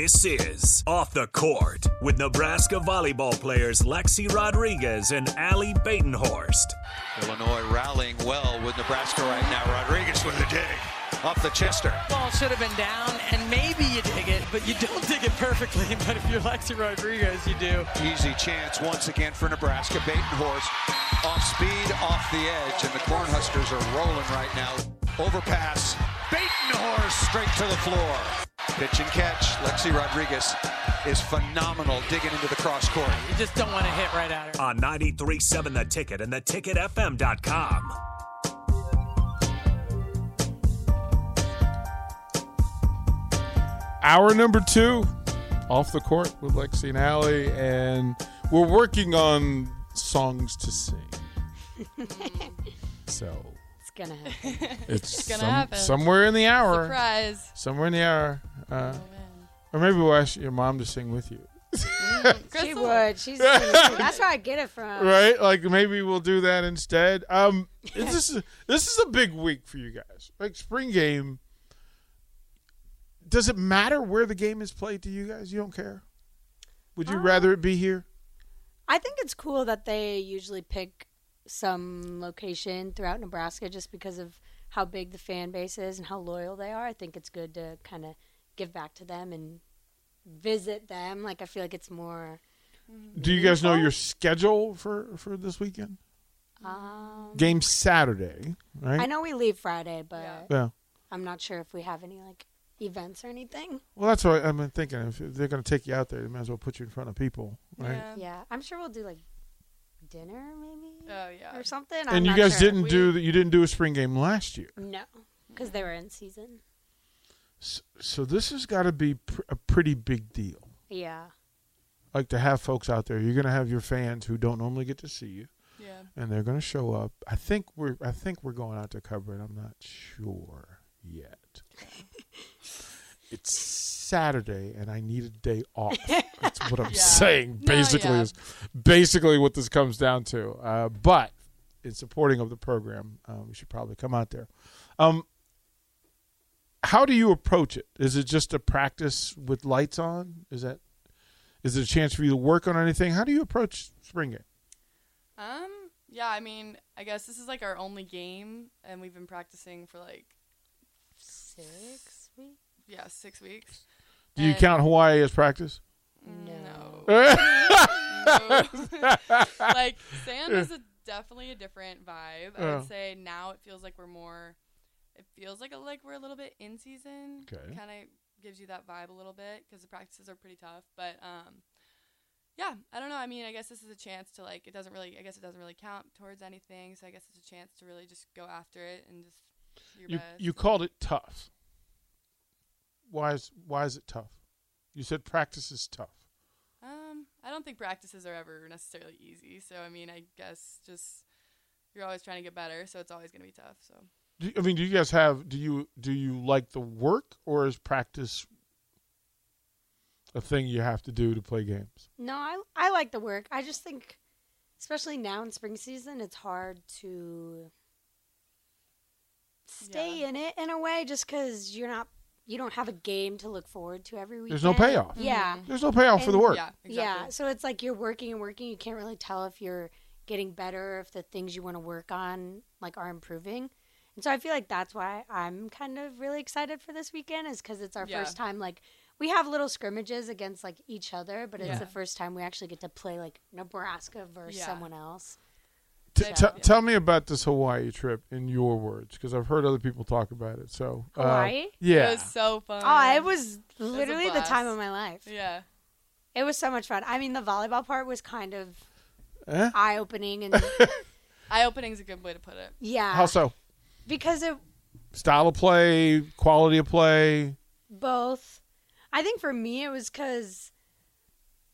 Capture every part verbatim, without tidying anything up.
This is Off the Court with Nebraska volleyball players Lexi Rodriguez and Ally Batenhorst. Illinois rallying well with Nebraska right now. Rodriguez with the dig off the Chester. Ball should have been down, and maybe you dig it, but you don't dig it perfectly. But if you're Lexi Rodriguez, you do. Easy chance once again for Nebraska. Batenhorst off speed, off the edge, and the Cornhuskers are rolling right now. Overpass. Batenhorst straight to the floor. Pitch and catch. Lexi Rodriguez is phenomenal digging into the cross court. You just don't want to hit right at her. On ninety-three point seven The Ticket and the ticket f m dot com. Hour number two, Off the Court with Lexi and Ally, and we're working on songs to sing. So... Gonna happen. It's, it's gonna some, happen somewhere in the hour. Surprise! Somewhere in the hour, uh, oh, or maybe we'll ask your mom to sing with you. Mm, she would. She's. That's where I get it from. Right? Like maybe we'll do that instead. Um, this is this is a big week for you guys. Like spring game. Does it matter where the game is played to you guys? You don't care. Would you um, rather it be here? I think it's cool that they usually pick some location throughout Nebraska just because of how big the fan base is and how loyal they are. I think it's good to kind of give back to them and visit them. Like, I feel like it's more... Do you guys know your schedule for, for this weekend? Um, Game Saturday, right? I know we leave Friday, but yeah. I'm not sure if we have any, like, events or anything. Well, that's what I've been thinking. If they're going to take you out there, they might as well put you in front of people, right? Yeah, yeah. I'm sure we'll do, like, dinner maybe oh yeah or something I'm and you guys sure. didn't we, do that you didn't do a spring game last year no because they were in season so, so this has got to be pr- a pretty big deal. Yeah, like to have folks out there. You're gonna have your fans who don't normally get to see you, yeah, and they're gonna show up. I think we're I think we're going out to cover it. I'm not sure yet. It's Saturday, and I need a day off. That's what I'm yeah. saying. Basically, no, yeah. is basically what this comes down to. Uh, but in supporting of the program, uh, we should probably come out there. Um, how do you approach it? Is it just a practice with lights on? Is that is it a chance for you to work on anything? How do you approach spring game? Um. Yeah. I mean, I guess this is like our only game, and we've been practicing for like six weeks. Yeah, six weeks. Do and you count Hawaii as practice? No. no. Like, sand is a, definitely a different vibe. I would say now it feels like we're more, it feels like a, like we're a little bit in season. Okay. Kind of gives you that vibe a little bit because the practices are pretty tough. But, um, yeah, I don't know. I mean, I guess this is a chance to, like, it doesn't really, I guess it doesn't really count towards anything. So I guess it's a chance to really just go after it and just do your you, best. You called it tough. Why is why is it tough? You said practice is tough. Um, I don't think practices are ever necessarily easy. So I mean, I guess just you're always trying to get better, so it's always going to be tough. So do, I mean, do you guys have do you do you like the work, or is practice a thing you have to do to play games? No, I I like the work. I just think, especially now in spring season, it's hard to stay yeah. in it in a way, just because you're not. You don't have a game to look forward to every week. There's no payoff. Yeah. There's no payoff and, for the work. Yeah, exactly. Yeah. So it's like you're working and working. You can't really tell if you're getting better, if the things you want to work on like are improving. And so I feel like that's why I'm kind of really excited for this weekend is because it's our yeah. first time. Like we have little scrimmages against like each other, but it's yeah. the first time we actually get to play like Nebraska versus yeah. someone else. T- so, t- yeah. Tell me about this Hawaii trip in your words, because I've heard other people talk about it. So uh, Hawaii, yeah, it was so fun. Oh, it was literally it was the time of my life. Yeah, it was so much fun. I mean, the volleyball part was kind of eh? eye-opening, and eye-opening is a good way to put it. Yeah. How so? Because it style of play, quality of play, both. I think for me, it was because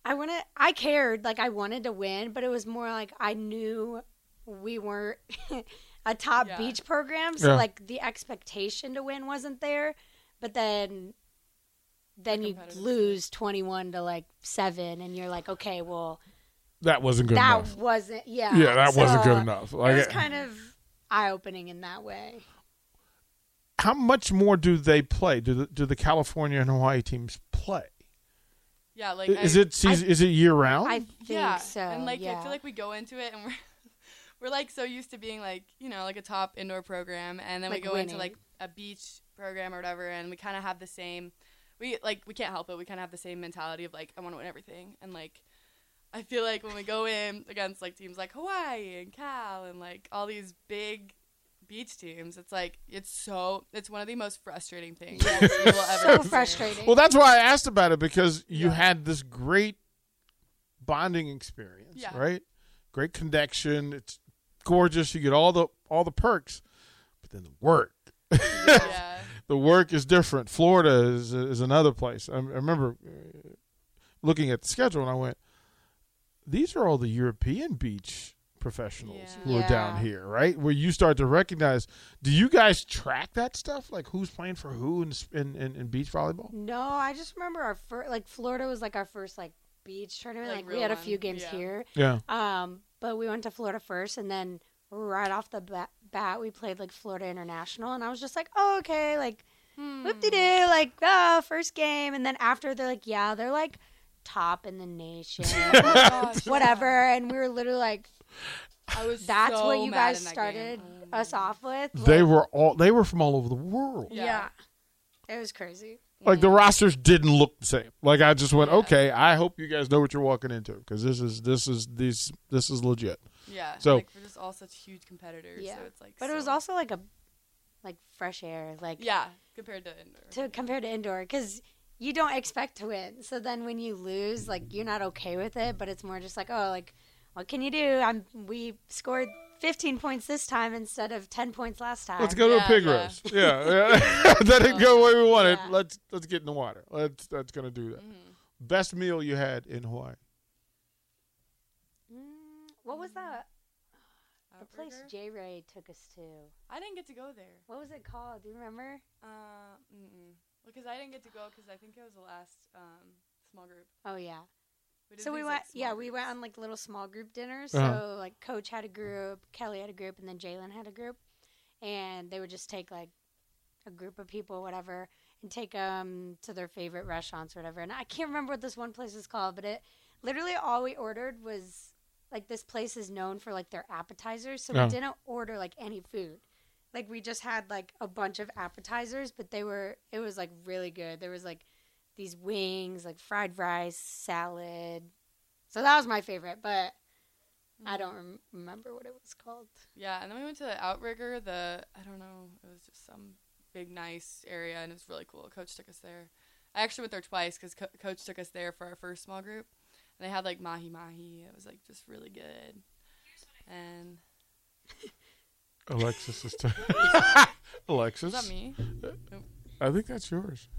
I wanted, I cared, like I wanted to win, but it was more like I knew. We weren't a top yeah. beach program, so yeah. like the expectation to win wasn't there. But then, then you lose twenty-one to like seven, and you're like, okay, well, that wasn't good. That enough. wasn't, yeah, yeah, that so wasn't good enough. Like, it was kind of eye-opening in that way. How much more do they play? Do the do the California and Hawaii teams play? Yeah, like is I, it season, I, is it year round? I think yeah. so. And like yeah. I feel like we go into it and we're we're like so used to being like, you know, like a top indoor program, and then like we go winning. into like a beach program or whatever, and we kind of have the same we like we can't help it. We kind of have the same mentality of like I want to win everything, and like I feel like when we go in against like teams like Hawaii and Cal and like all these big beach teams, it's like it's so it's one of the most frustrating things you will ever so frustrating. Well, that's why I asked about it, because you yeah. had this great bonding experience, yeah. right? Great connection. It's gorgeous. You get all the all the perks, but then the work. Yeah. The work is different. Florida is is another place. I, I remember looking at the schedule and I went, these are all the European beach professionals yeah. who are yeah. down here, right? Where you start to recognize, do you guys track that stuff? Like who's playing for who in in, in, in beach volleyball? No, I just remember our first, like Florida was like our first like beach tournament. Like, like we had a few games yeah. here. Yeah. Um, but we went to Florida first, and then right off the bat, bat we played like Florida International, and I was just like, oh, okay, like hmm. whoop-de-doo, like the oh, first game. And then after they're like, yeah, they're like top in the nation, gosh, whatever. Yeah. And we were literally like, I was that's so what you guys started game. us off with. Like, they were all they were from all over the world. Yeah. yeah. It was crazy. Like yeah. the rosters didn't look the same. Like I just went, yeah. okay, I hope you guys know what you're walking into, because this is this is these this is legit. Yeah. So like, we're just all such huge competitors. Yeah. So it's like But so. it was also like a like fresh air, like yeah, compared to indoor. To compared to indoor, because you don't expect to win. So then when you lose, like you're not okay with it, but it's more just like, oh, like what can you do? I'm, we scored fifteen points this time instead of ten points last time. Let's go yeah, to a pig yeah. roast. Yeah, yeah. That didn't go the way we wanted. Yeah. Let's let's get in the water. Let's, that's gonna do that. Mm-hmm. Best meal you had in Hawaii? Mm, what was that? The place J. Ray took us to. I didn't get to go there. What was it called? Do you remember? Uh, mm-mm. Because I didn't get to go because I think it was the last um, small group. Oh yeah. We so we went, like yeah, groups. we went on like little small group dinners. Uh-huh. So like Coach had a group, Kelly had a group, and then Jalen had a group, and they would just take like a group of people, whatever, and take them to their favorite restaurants, or whatever. And I can't remember what this one place is called, but it literally all we ordered was like this place is known for like their appetizers, so yeah. we didn't order like any food, like we just had like a bunch of appetizers, but they were it was like really good. There was like these wings, like fried rice, salad. So that was my favorite, but I don't rem- remember what it was called. Yeah, and then we went to the Outrigger, the, I don't know, it was just some big, nice area, and it was really cool. Coach took us there. I actually went there twice because Co- Coach took us there for our first small group, and they had, like, mahi-mahi. It was, like, just really good. And Alexis is t- Alexis? Is that me? I think that's yours.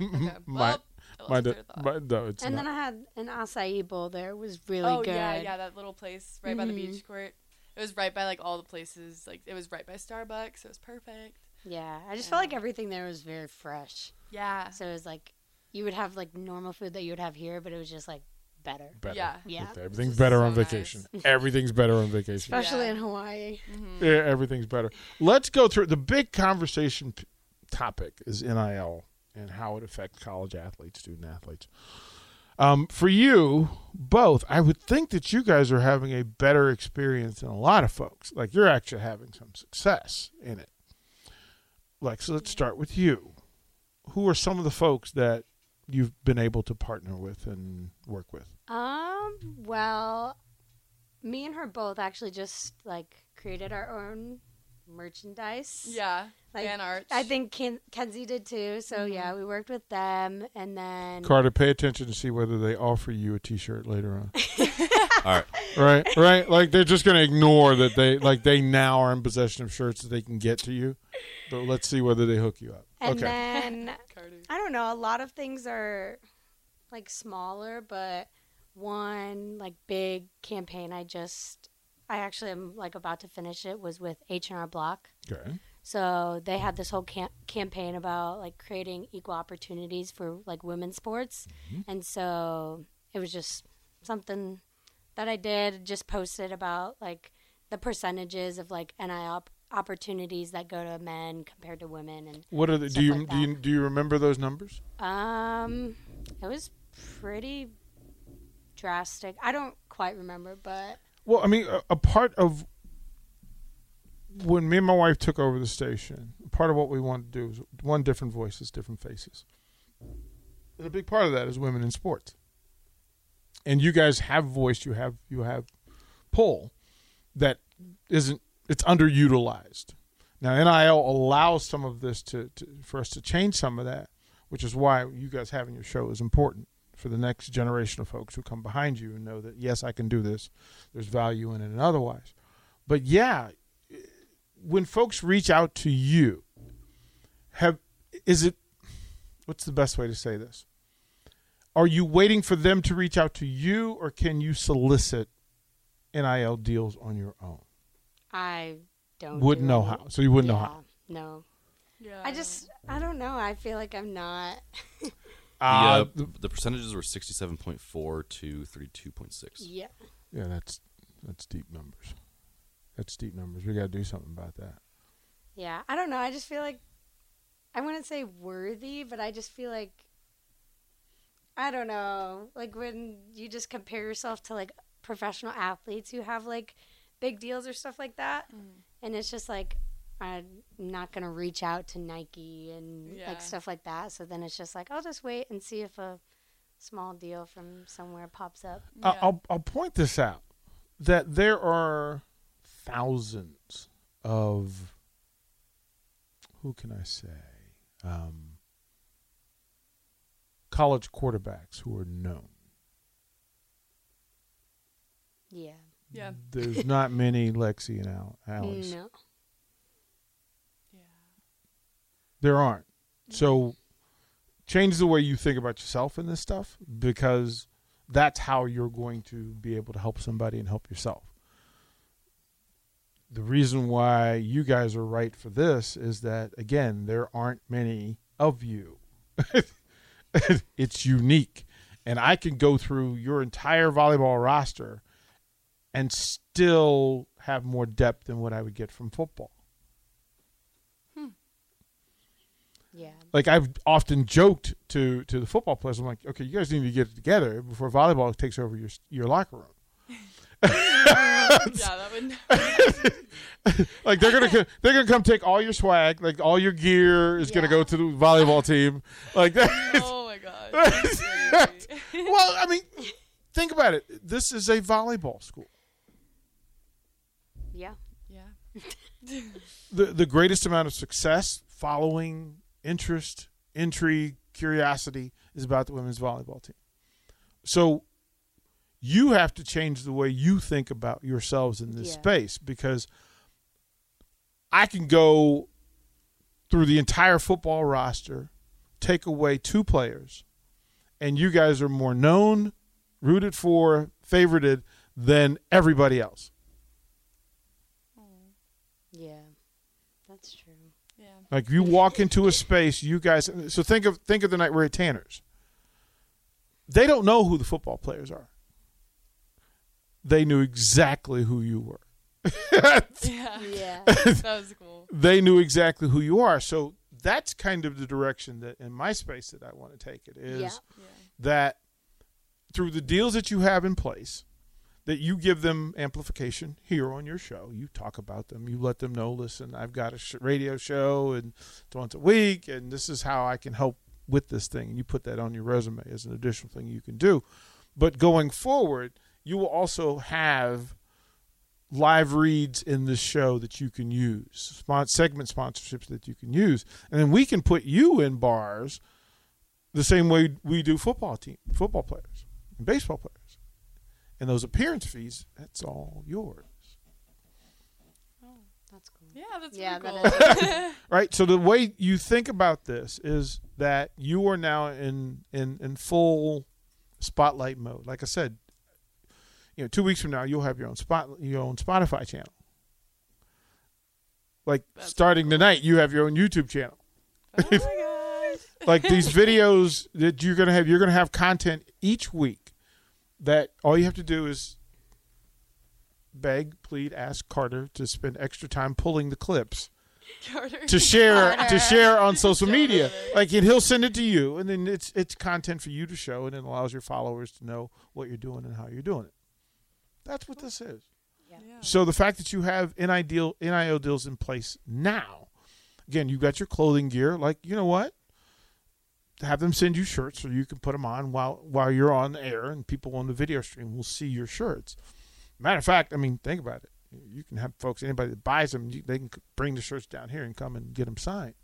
Okay. My, well, my, d- my, no, it's and not. Then I had an acai bowl there. It was really oh, good. Oh, yeah, yeah, that little place right mm-hmm. by the beach court. It was right by, like, all the places. Like, it was right by Starbucks. It was perfect. Yeah, I just yeah. felt like everything there was very fresh. Yeah. So it was, like, you would have, like, normal food that you would have here, but it was just, like, better. better. Yeah. yeah. Everything's better so on nice. vacation. Everything's better on vacation. Especially yeah. in Hawaii. Mm-hmm. Yeah, everything's better. Let's go through. The big conversation p- topic is N I L and how it affects college athletes, student athletes. Um, for you both, I would think that you guys are having a better experience than a lot of folks. Like, you're actually having some success in it. Lex, so let's start with you. Who are some of the folks that you've been able to partner with and work with? Um, well, me and her both actually just, like, created our own merchandise. Yeah. Like, fan art. I think Ken- Kenzie did too. So mm-hmm. yeah, we worked with them, and then Carter, pay attention to see whether they offer you a T-shirt later on. All right, right, right. Like, they're just going to ignore that they like they now are in possession of shirts that they can get to you. But let's see whether they hook you up. And okay. then I don't know. A lot of things are like smaller, but one like big campaign I just I actually am like about to finish it was with H and R Block. Okay. So they had this whole cam- campaign about, like, creating equal opportunities for, like, women's sports. Mm-hmm. And so it was just something that I did, just posted about, like, the percentages of, like, N I L opportunities that go to men compared to women. And what are the, do you like do you do you remember those numbers? Um, it was pretty drastic. I don't quite remember, but... Well, I mean, a, a part of... When me and my wife took over the station, part of what we wanted to do was, one, different voices, different faces. And a big part of that is women in sports. And you guys have voice, you have you have pull that isn't, it's underutilized. Now, N I L allows some of this to, to for us to change some of that, which is why you guys having your show is important for the next generation of folks who come behind you and know that, yes, I can do this. There's value in it and otherwise. But, yeah, when folks reach out to you, have is it, what's the best way to say this? Are you waiting for them to reach out to you, or can you solicit N I L deals on your own? I don't wouldn't do know it. how. So you wouldn't yeah, know how. No. Yeah. I just I don't know. I feel like I'm not. uh, the, uh, the percentages were sixty-seven point four to thirty-two point six. Yeah. Yeah, that's that's deep numbers. That's deep numbers. We got to do something about that. Yeah, I don't know. I just feel like I wouldn't say worthy, but I just feel like I don't know. Like when you just compare yourself to like professional athletes who have like big deals or stuff like that. Mm. And it's just like, I'm not going to reach out to Nike and yeah. like stuff like that. So then it's just like, I'll just wait and see if a small deal from somewhere pops up. Yeah. I'll, I'll point this out that there are thousands of, who can I say? Um, college quarterbacks who are known. Yeah. Yeah. There's not many Lexi and Al- Alice. No. Yeah. There aren't. So change the way you think about yourself in this stuff, because that's how you're going to be able to help somebody and help yourself. The reason why you guys are right for this is that, again, there aren't many of you. It's unique. And I can go through your entire volleyball roster and still have more depth than what I would get from football. Hmm. Yeah. Like, I've often joked to, to the football players, I'm like, okay, you guys need to get it together before volleyball takes over your your locker room. Yeah, that would. Like they're gonna they're gonna come take all your swag, like all your gear is yeah. gonna go to the volleyball team. Like that. Oh my god. Well, I mean, think about it. This is a volleyball school. Yeah. Yeah. the the greatest amount of success, following, interest, intrigue, curiosity is about the women's volleyball team. So you have to change the way you think about yourselves in this yeah. space, because I can go through the entire football roster, take away two players, and you guys are more known, rooted for, favorited than everybody else. Yeah, that's true. Yeah. Like if you walk into a space, you guys. So think of think of the night we're at Tanner's. They don't know who the football players are. They knew exactly who you were. Yeah. Yeah. That was cool. They knew exactly who you are. So that's kind of the direction that in my space that I want to take it is yeah. Yeah. that through the deals that you have in place, that you give them amplification here on your show. You talk about them. You let them know, listen, I've got a sh- radio show and once a week, and this is how I can help with this thing. And you put that on your resume as an additional thing you can do. But going forward, you will also have live reads in this show that you can use, spon- segment sponsorships that you can use. And then we can put you in bars the same way we do football team, football players and baseball players. And those appearance fees, that's all yours. Oh, that's cool. Yeah, that's yeah, really cool. That right? So the way you think about this is that you are now in, in, in full spotlight mode. Like I said, you know, two weeks from now, you'll have your own spot, your own Spotify channel. Like That's starting cool. tonight, you have your own YouTube channel. Oh my gosh! Like these videos that you're gonna have, you're gonna have content each week. That all you have to do is beg, plead, ask Carter to spend extra time pulling the clips Carter. to share Carter. to share on social media. Like, and he'll send it to you, and then it's it's content for you to show, and it allows your followers to know what you're doing and how you're doing it. That's what this is. Yeah. Yeah. So the fact that you have N I L deals in place now, again, you got your clothing gear. Like, you know what? Have them send you shirts so you can put them on while while you're on the air, and people on the video stream will see your shirts. Matter of fact, I mean, think about it. You can have folks, anybody that buys them, you, they can bring the shirts down here and come and get them signed.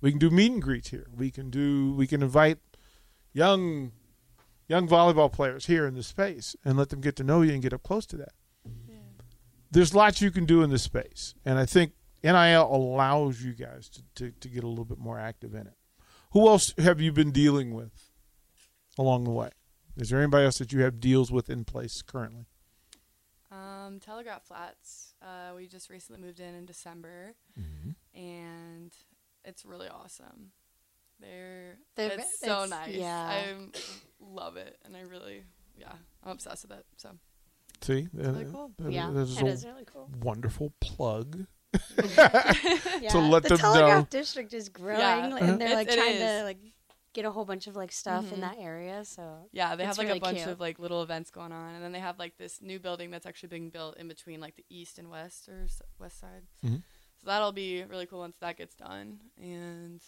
We can do meet and greets here. We can do, we can invite young, young volleyball players here in the space and let them get to know you and get up close to that. Yeah. There's lots you can do in this space. And I think N I L allows you guys to, to, to get a little bit more active in it. Who else have you been dealing with along the way? Is there anybody else that you have deals with in place currently? Um, Telegraph Flats. Uh, we just recently moved in in December, mm-hmm. and it's really awesome. They're, They're it's, it's so nice. Yeah. I love it, and I really, yeah, I'm obsessed with it. So, see, it's uh, really cool. Uh, yeah, that is, it is really cool. Wonderful plug. yeah. to let the them Telegraph know. District is growing, yeah. like, and they're it's, like trying is. to like get a whole bunch of like stuff mm-hmm. in that area. So yeah, they it's have like really a bunch cute. of like little events going on, and then they have like this new building that's actually being built in between like the east and west or s- west side. Mm-hmm. So that'll be really cool once that gets done. And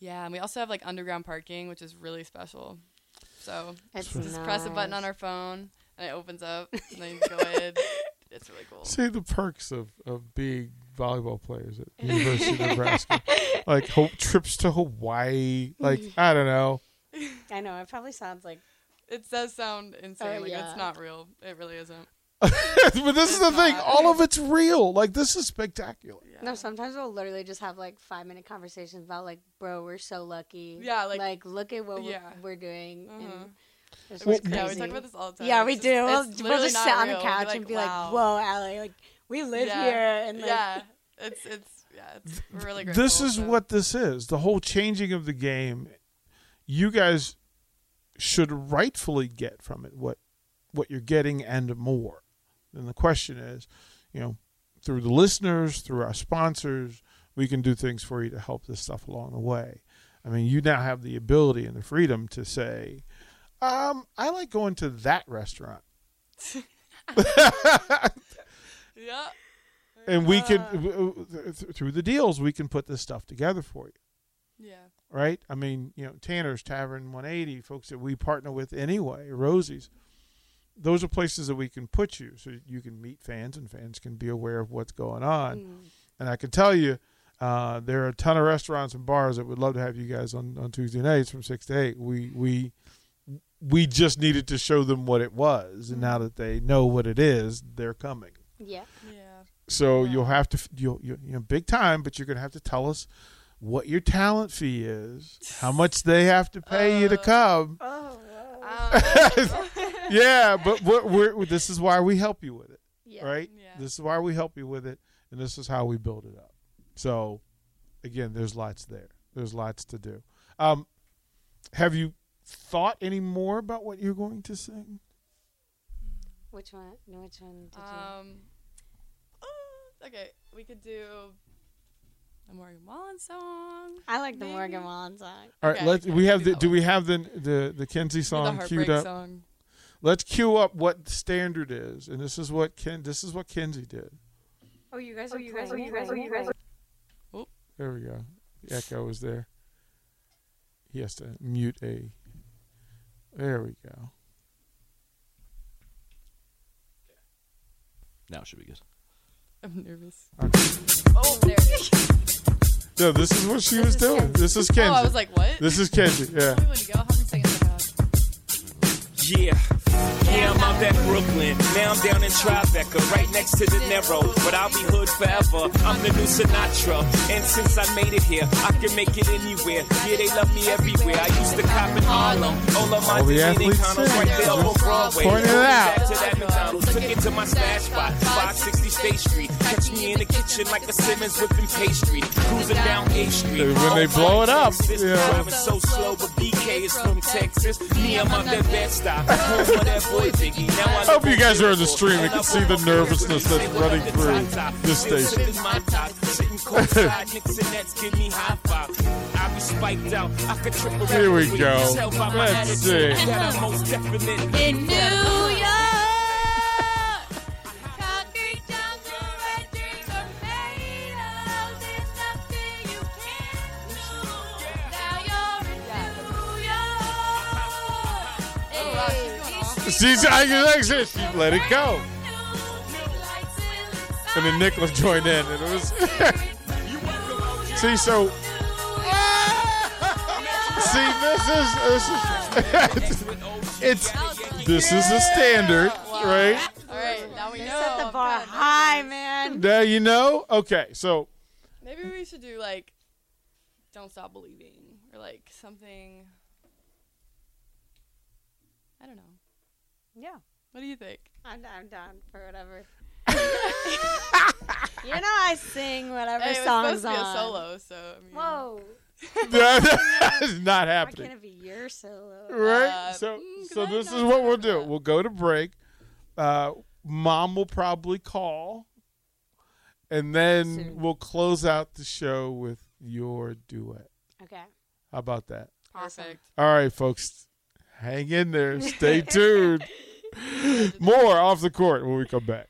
yeah, and we also have like underground parking, which is really special. So it's just nice. Press a button on our phone, and it opens up, and then you go in. It's really cool. See the perks of, of being volleyball players at the University of Nebraska. Like ho- trips to Hawaii. Like, I don't know. I know. It probably sounds like. It does sound insane. Oh, like, yeah. It's not real. It really isn't. But this it's is the not. thing. All of it's real. Like, this is spectacular. Yeah. No, sometimes we'll literally just have, like, five-minute conversations about, like, bro, we're so lucky. Yeah. Like, like look at what yeah. we're, we're doing. Uh-huh. And It's well, yeah, we talk about this all the time. Yeah, we it's do. Just, we'll, we'll just sit on the couch like, and be wow. like, "Whoa, Ally! Like, we live yeah. here." And like, yeah, it's it's yeah, it's really great. This is so. what this is. The whole changing of the game. You guys should rightfully get from it what what you're getting and more. And the question is, you know, through the listeners, through our sponsors, we can do things for you to help this stuff along the way. I mean, you now have the ability and the freedom to say. Um, I like going to that restaurant. yeah. And we can, through the deals, we can put this stuff together for you. Yeah. Right? I mean, you know, Tanner's Tavern, One Eighty, folks that we partner with anyway, Rosie's, those are places that we can put you so you can meet fans and fans can be aware of what's going on. Mm. And I can tell you, uh, there are a ton of restaurants and bars that would love to have you guys on, on Tuesday nights from six to eight. We, we, We just needed to show them what it was, and now that they know what it is, they're coming. Yeah, yeah. So yeah. you'll have to, you'll, you'll, you know, big time, but you're gonna have to tell us what your talent fee is, how much they have to pay uh, you to come. Oh, wow. yeah, but we're, we're, this is why we help you with it, yeah. right? Yeah. This is why we help you with it, and this is how we build it up. So, again, there's lots there. There's lots to do. Um, have you? Thought any more about what you're going to sing? Which one? No, which one did um, you? Uh, okay, we could do a Morgan Wallen song. I like maybe. the Morgan Wallen song. All right, okay, let's. We have the. Do one. we have the the the Kenzie song the queued up? Song. Let's queue up what the standard is, and this is what Ken. This is what Kenzie did. Oh, you guys! Oh, you guys! Oh, you guys! Oh, you guys! Oh, there we go. The echo was there. He has to mute a. There we go. Now it should be good. I'm nervous. Okay. Oh, there it is. No, this is what she this was doing. Kenzie. This is Kenzie. Oh, I was like, what? This is Kenzie, yeah. Yeah. Yeah, I'm out at Brooklyn. Now I'm down in Tribeca, right next to the Narrow. But I'll be hood forever. I'm the new Sinatra. And since I made it here, I can make it anywhere. Yeah, they love me everywhere. I used to cop in Harlem. All of my Dominicanos right there on Broadway. Point it out. Back to that McDonald's. Took it to my stash spot, five sixty State Street. Catch me in the kitchen like a Simmons whipping pastry. Cruising down A Street. When they blow it up. Driving so slow, but B K is from Texas. Me, I'm out that bed stop. I hope you guys are in the stream and can see the nervousness that's running through this station. sitting courtside. Knicks and Nets give me high five. I be spiked out. I could trip around. Here we go. Let's see. In New York, concrete jumps and red dreams are made of. There's nothing you can't do. Now you're in New York. She's like this. She let it go. And then Nicholas joined in, and it was. See, so. See, this is. This is it's. This is a standard, right? All right, now we know. Set the bar high, man. Now you know? Okay, so. Maybe we should do, like, Don't Stop Believing, or, like, something. I don't know. Yeah. What do you think? I'm, I'm down for whatever. You know I sing whatever hey, song's on. It was supposed to be a solo, so. I mean. Whoa. That's not happening. Why can't it be your solo? Right? Uh, so so this is what we'll do. We'll go to break. Uh, Mom will probably call. And then Soon. we'll close out the show with your duet. Okay. How about that? Perfect. All right, folks. Hang in there. Stay tuned. More Off the Court when we come back.